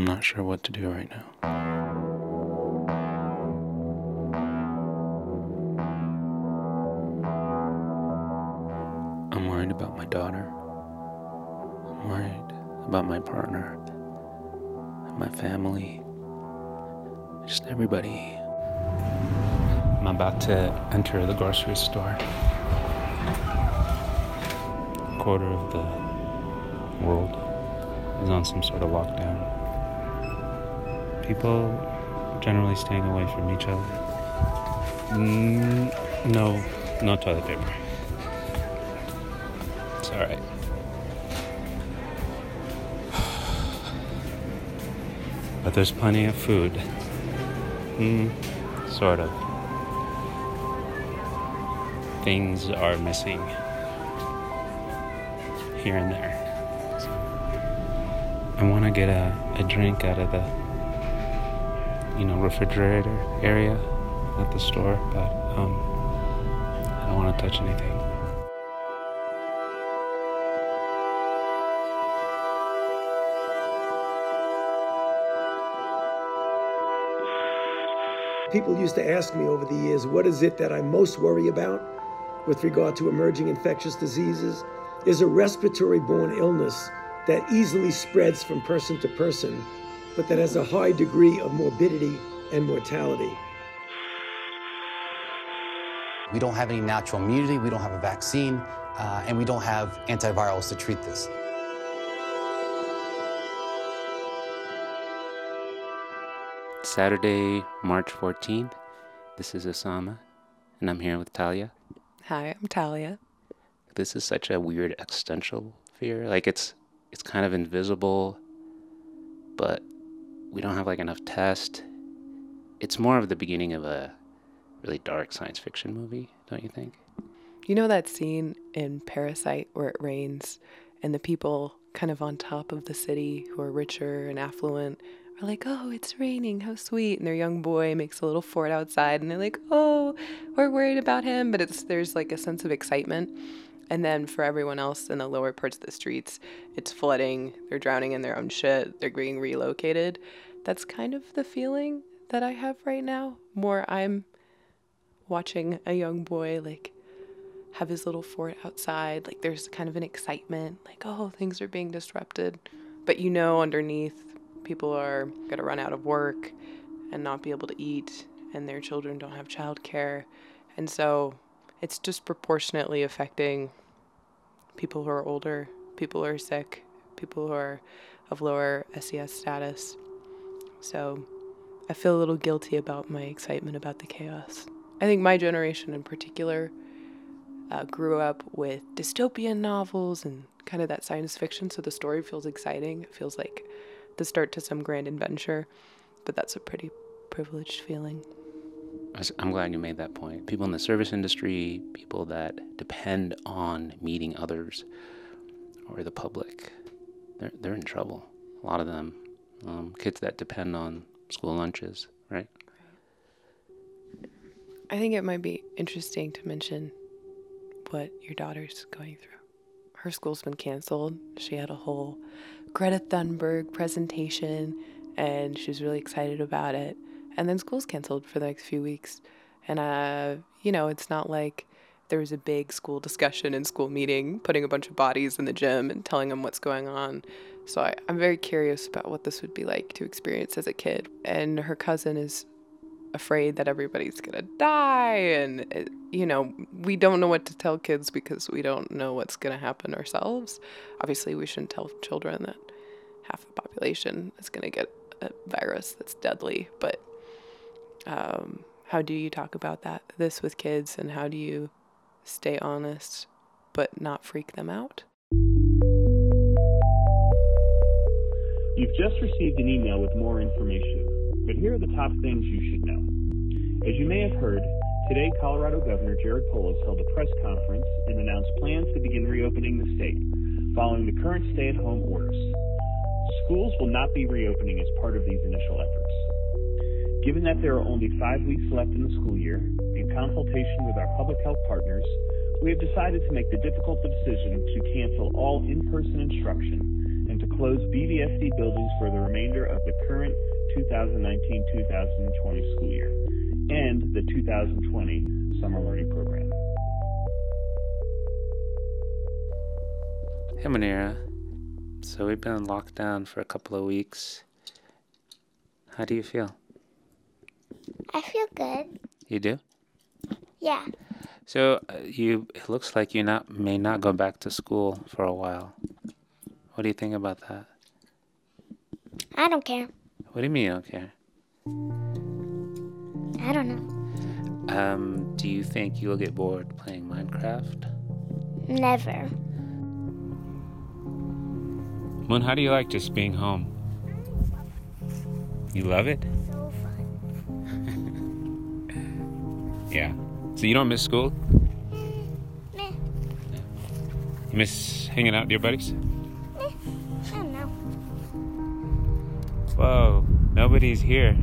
I'm not sure what to do right now. I'm worried about my daughter. I'm worried about my partner, my family, just everybody. I'm about to enter the grocery store. A quarter of the world is on some sort of lockdown. People generally staying away from each other. No toilet paper. It's all right. But there's plenty of food. Sort of. Things are missing here and there. I want to get a drink out of the refrigerator area at the store, but I don't want to touch anything. People used to ask me over the years, what is it that I most worry about with regard to emerging infectious diseases? Is a respiratory-borne illness that easily spreads from person to person, but that has a high degree of morbidity and mortality. We don't have any natural immunity, we don't have a vaccine, and we don't have antivirals to treat this. Saturday, March 14th. This is Osama, and I'm here with Talia. Hi, I'm Talia. This is such a weird existential fear. Like, it's kind of invisible, but we don't have, enough test. It's more of the beginning of a really dark science fiction movie, don't you think? You know that scene in Parasite where it rains, and the people kind of on top of the city who are richer and affluent are like, oh, it's raining, how sweet. And their young boy makes a little fort outside, and they're like, oh, we're worried about him. But there's a sense of excitement. And then for everyone else in the lower parts of the streets, it's flooding, they're drowning in their own shit, they're being relocated. That's kind of the feeling that I have right now. More I'm watching a young boy, have his little fort outside. There's kind of an excitement, oh, things are being disrupted. But underneath, people are going to run out of work and not be able to eat, and their children don't have childcare. And so it's disproportionately affecting people who are older, people who are sick, people who are of lower SES status. So I feel a little guilty about my excitement about the chaos. I think my generation in particular grew up with dystopian novels and kind of that science fiction, so the story feels exciting. It feels like the start to some grand adventure, but that's a pretty privileged feeling. I'm glad you made that point. People in the service industry, people that depend on meeting others or the public, they're in trouble, a lot of them. Kids that depend on school lunches, right? I think it might be interesting to mention what your daughter's going through. Her school's been canceled. She had a whole Greta Thunberg presentation, and she was really excited about it. And then school's canceled for the next few weeks. And, it's not like there was a big school discussion and school meeting, putting a bunch of bodies in the gym and telling them what's going on. So I'm very curious about what this would be like to experience as a kid. And her cousin is afraid that everybody's gonna die, and we don't know what to tell kids because we don't know what's gonna happen ourselves. Obviously we shouldn't tell children that half the population is gonna get a virus that's deadly, but how do you talk about this with kids, and how do you stay honest but not freak them out? You've just received an email with more information. But here are the top things you should know. As you may have heard, today Colorado Governor Jared Polis held a press conference and announced plans to begin reopening the state, following the current stay-at-home orders. Schools will not be reopening as part of these initial efforts. Given that there are only 5 weeks left in the school year, in consultation with our public health partners, we have decided to make the difficult decision to cancel all in-person instruction and to close BVSD buildings for the remainder of the 2019-2020 school year and the 2020 summer learning program. Hey Munira, so we've been in lockdown for a couple of weeks. How do you feel? I feel good. You do? Yeah. So it looks like you may not go back to school for a while. What do you think about that? I don't care. What do you mean you don't care? I don't know. Do you think you'll get bored playing Minecraft? Never. Moon, how do you like just being home? You love it? So fun. Yeah. So you don't miss school? Meh. You miss hanging out with your buddies? Whoa, nobody's here.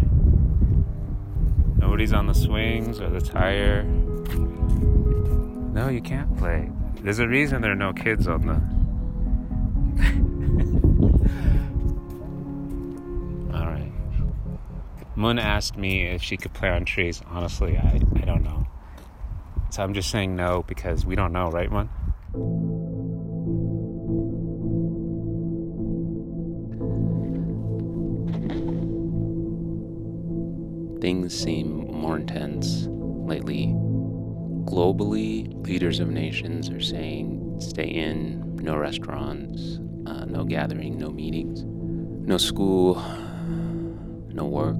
Nobody's on the swings or the tire. No, you can't play. There's a reason there are no kids on the... Alright. Moon asked me if she could play on trees. Honestly, I don't know. So I'm just saying no because we don't know, right, Moon? Things seem more intense lately. Globally, leaders of nations are saying stay in, no restaurants, no gathering, no meetings, no school, no work.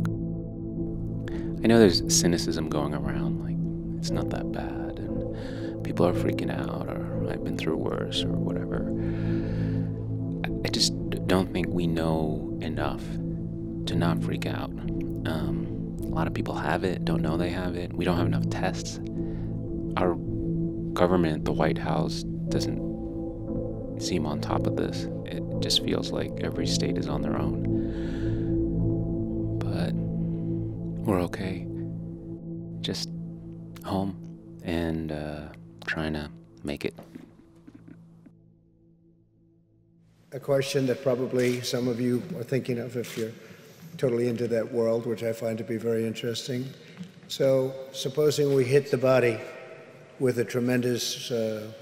I know there's cynicism going around, like it's not that bad, and people are freaking out, or I've been through worse, or whatever. I just don't think we know enough to not freak out. A lot of people have it, don't know they have it. We don't have enough tests. Our government, the White House, doesn't seem on top of this. It just feels like every state is on their own. But we're okay. Just home and trying to make it. A question that probably some of you are thinking of if you're totally into that world, which I find to be very interesting. So supposing we hit the body with a tremendous,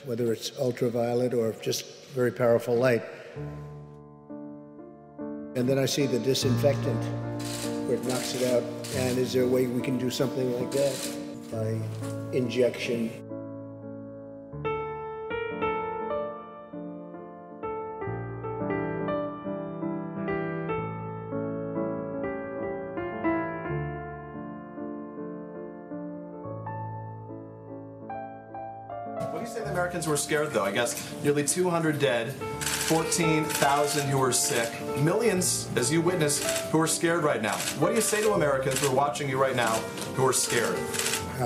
whether it's ultraviolet or just very powerful light. And then I see the disinfectant where it knocks it out. And is there a way we can do something like that by injection? Americans were scared, though. I guess nearly 200 dead, 14,000 who are sick, millions, as you witness, who are scared right now. What do you say to Americans who are watching you right now who are scared?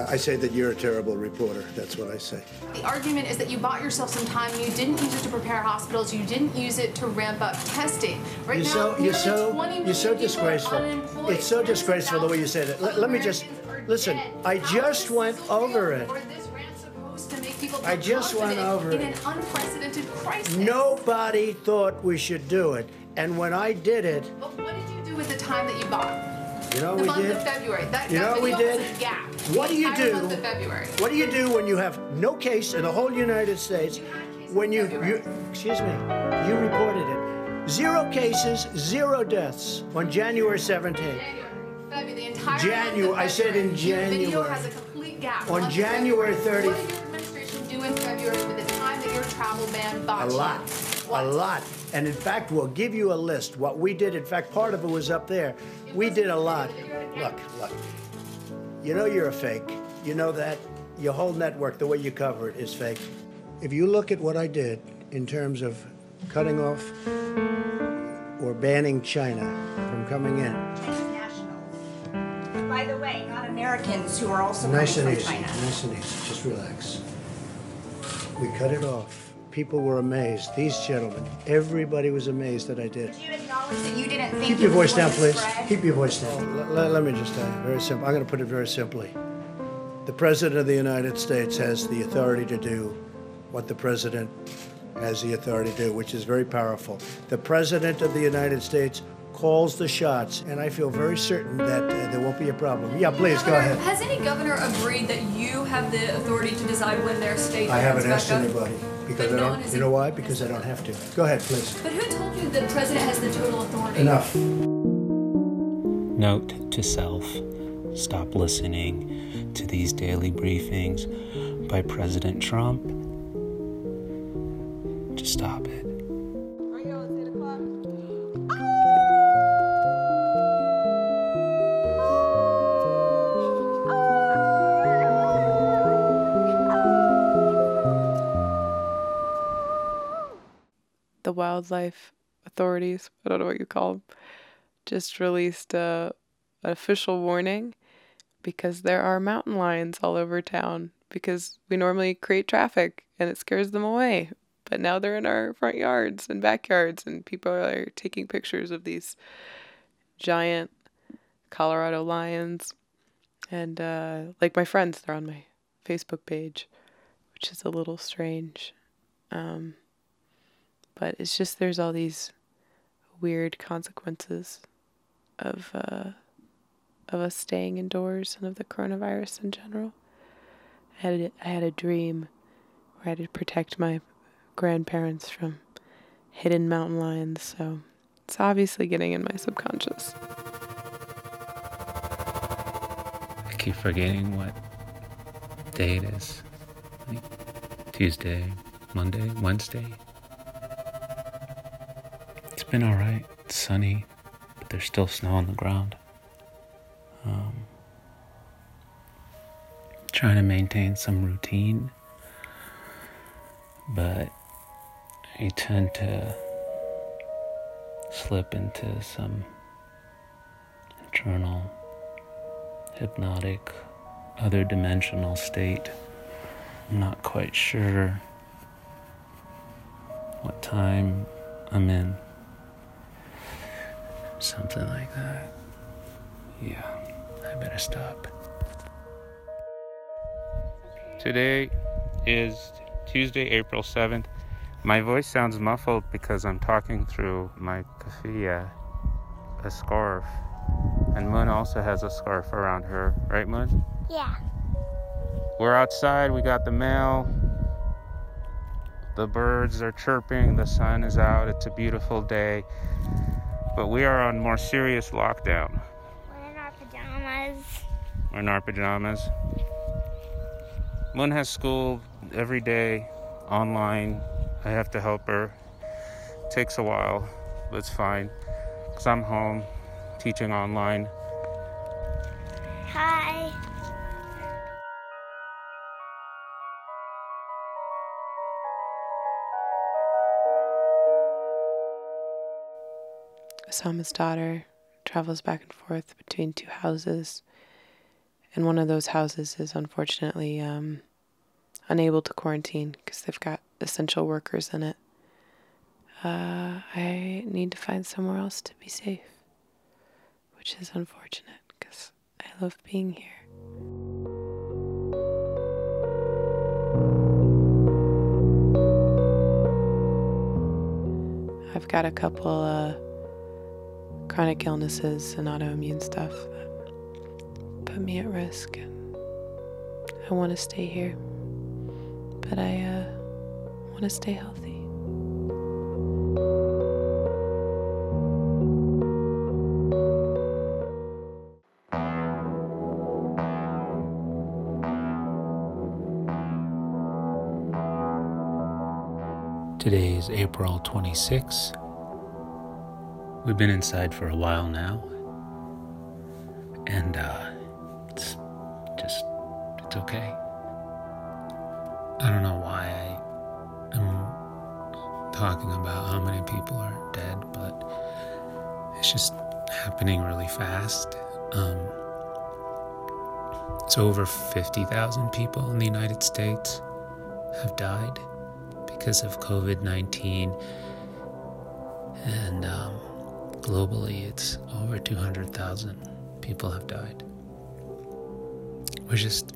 I say that you're a terrible reporter. That's what I say. The argument is that you bought yourself some time. You didn't use it to prepare hospitals. You didn't use it to ramp up testing. Right now, you're so disgraceful. It's so disgraceful the way you say that. Let me just listen. I just went over it. I just went over it. In an unprecedented crisis. Nobody thought we should do it. And when I did it... But what did you do with the time that you bought? You know what we did? The month of February. You know what we did? Yeah. What do you do? The month of February. What do you do when you have no case in the whole United States? When you excuse me, you reported it. 0 cases, 0 deaths on January 17th. February. The entire January. I said in January. The video has a complete gap. On January 30th. In February with the time that your travel ban botched. A lot. And in fact, we'll give you a list. What we did, in fact, part of it was up there. We did a lot. Look. You know you're a fake. You know that. Your whole network, the way you cover it, is fake. If you look at what I did in terms of cutting off or banning China from coming in. Nationals. By the way, not Americans who are also nice coming from China. Nice and easy. Just relax. We cut it off. People were amazed. These gentlemen, everybody was amazed that I did. Did you acknowledge that you didn't think? Keep your voice down, please. Keep your voice down. Let me just tell you, very simple. I'm going to put it very simply. The President of the United States has the authority to do what the President has the authority to do, which is very powerful. The President of the United States calls the shots, and I feel very certain that there won't be a problem. Yeah, please, go ahead. Has any governor agreed that you have the authority to decide when their state? I haven't asked anybody. Because I don't, you know why? Because I don't have to. Go ahead, please. But who told you the president has the total authority? Enough. Note to self, stop listening to these daily briefings by President Trump. Just stop it. Are you on 10 o'clock? The wildlife authorities, I don't know what you call them, just released an official warning because there are mountain lions all over town because we normally create traffic and it scares them away. But now they're in our front yards and backyards and people are taking pictures of these giant Colorado lions. And like my friends, they're on my Facebook page, which is a little strange. But it's just there's all these weird consequences of us staying indoors and of the coronavirus in general. I had a dream where I had to protect my grandparents from hidden mountain lions, so it's obviously getting in my subconscious. I keep forgetting what day it is. Like Tuesday, Monday, Wednesday. It's been all right. It's sunny, but there's still snow on the ground. Trying to maintain some routine, but I tend to slip into some internal, hypnotic, other dimensional state. I'm not quite sure what time I'm in. Something like that. Yeah, I better stop. Today is Tuesday, April 7th. My voice sounds muffled because I'm talking through my keffiyeh, a scarf. And Moon also has a scarf around her. Right, Moon? Yeah. We're outside. We got the mail. The birds are chirping. The sun is out. It's a beautiful day. But we are on more serious lockdown. We're in our pajamas. We're in our pajamas. Moon has school every day, online. I have to help her. Takes a while, but it's fine. Because I'm home, teaching online. Hi. Osama's daughter travels back and forth between two houses, and one of those houses is unfortunately unable to quarantine because they've got essential workers in it. I need to find somewhere else to be safe, which is unfortunate because I love being here. I've got a couple chronic illnesses and autoimmune stuff that put me at risk, and I want to stay here, but I want to stay healthy. Today is April 26th. We've been inside for a while now, and it's okay. I don't know why I am talking about how many people are dead, but it's just happening really fast. It's over 50,000 people in the United States have died because of COVID-19, and globally, it's over 200,000 people have died. We're just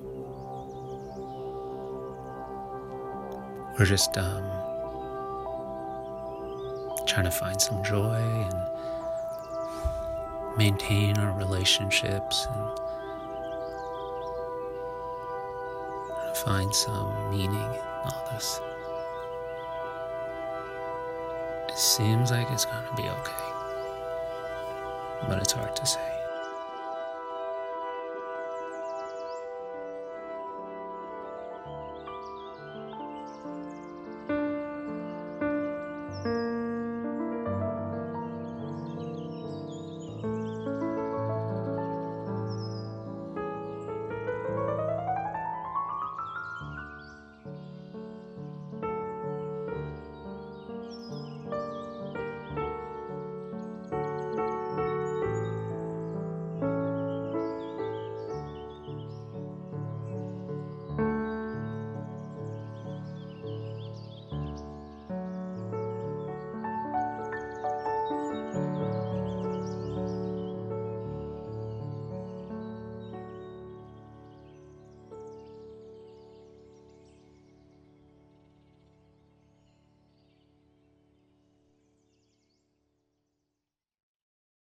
trying to find some joy and maintain our relationships and find some meaning in all this. It seems like it's gonna be okay, but it's hard to say.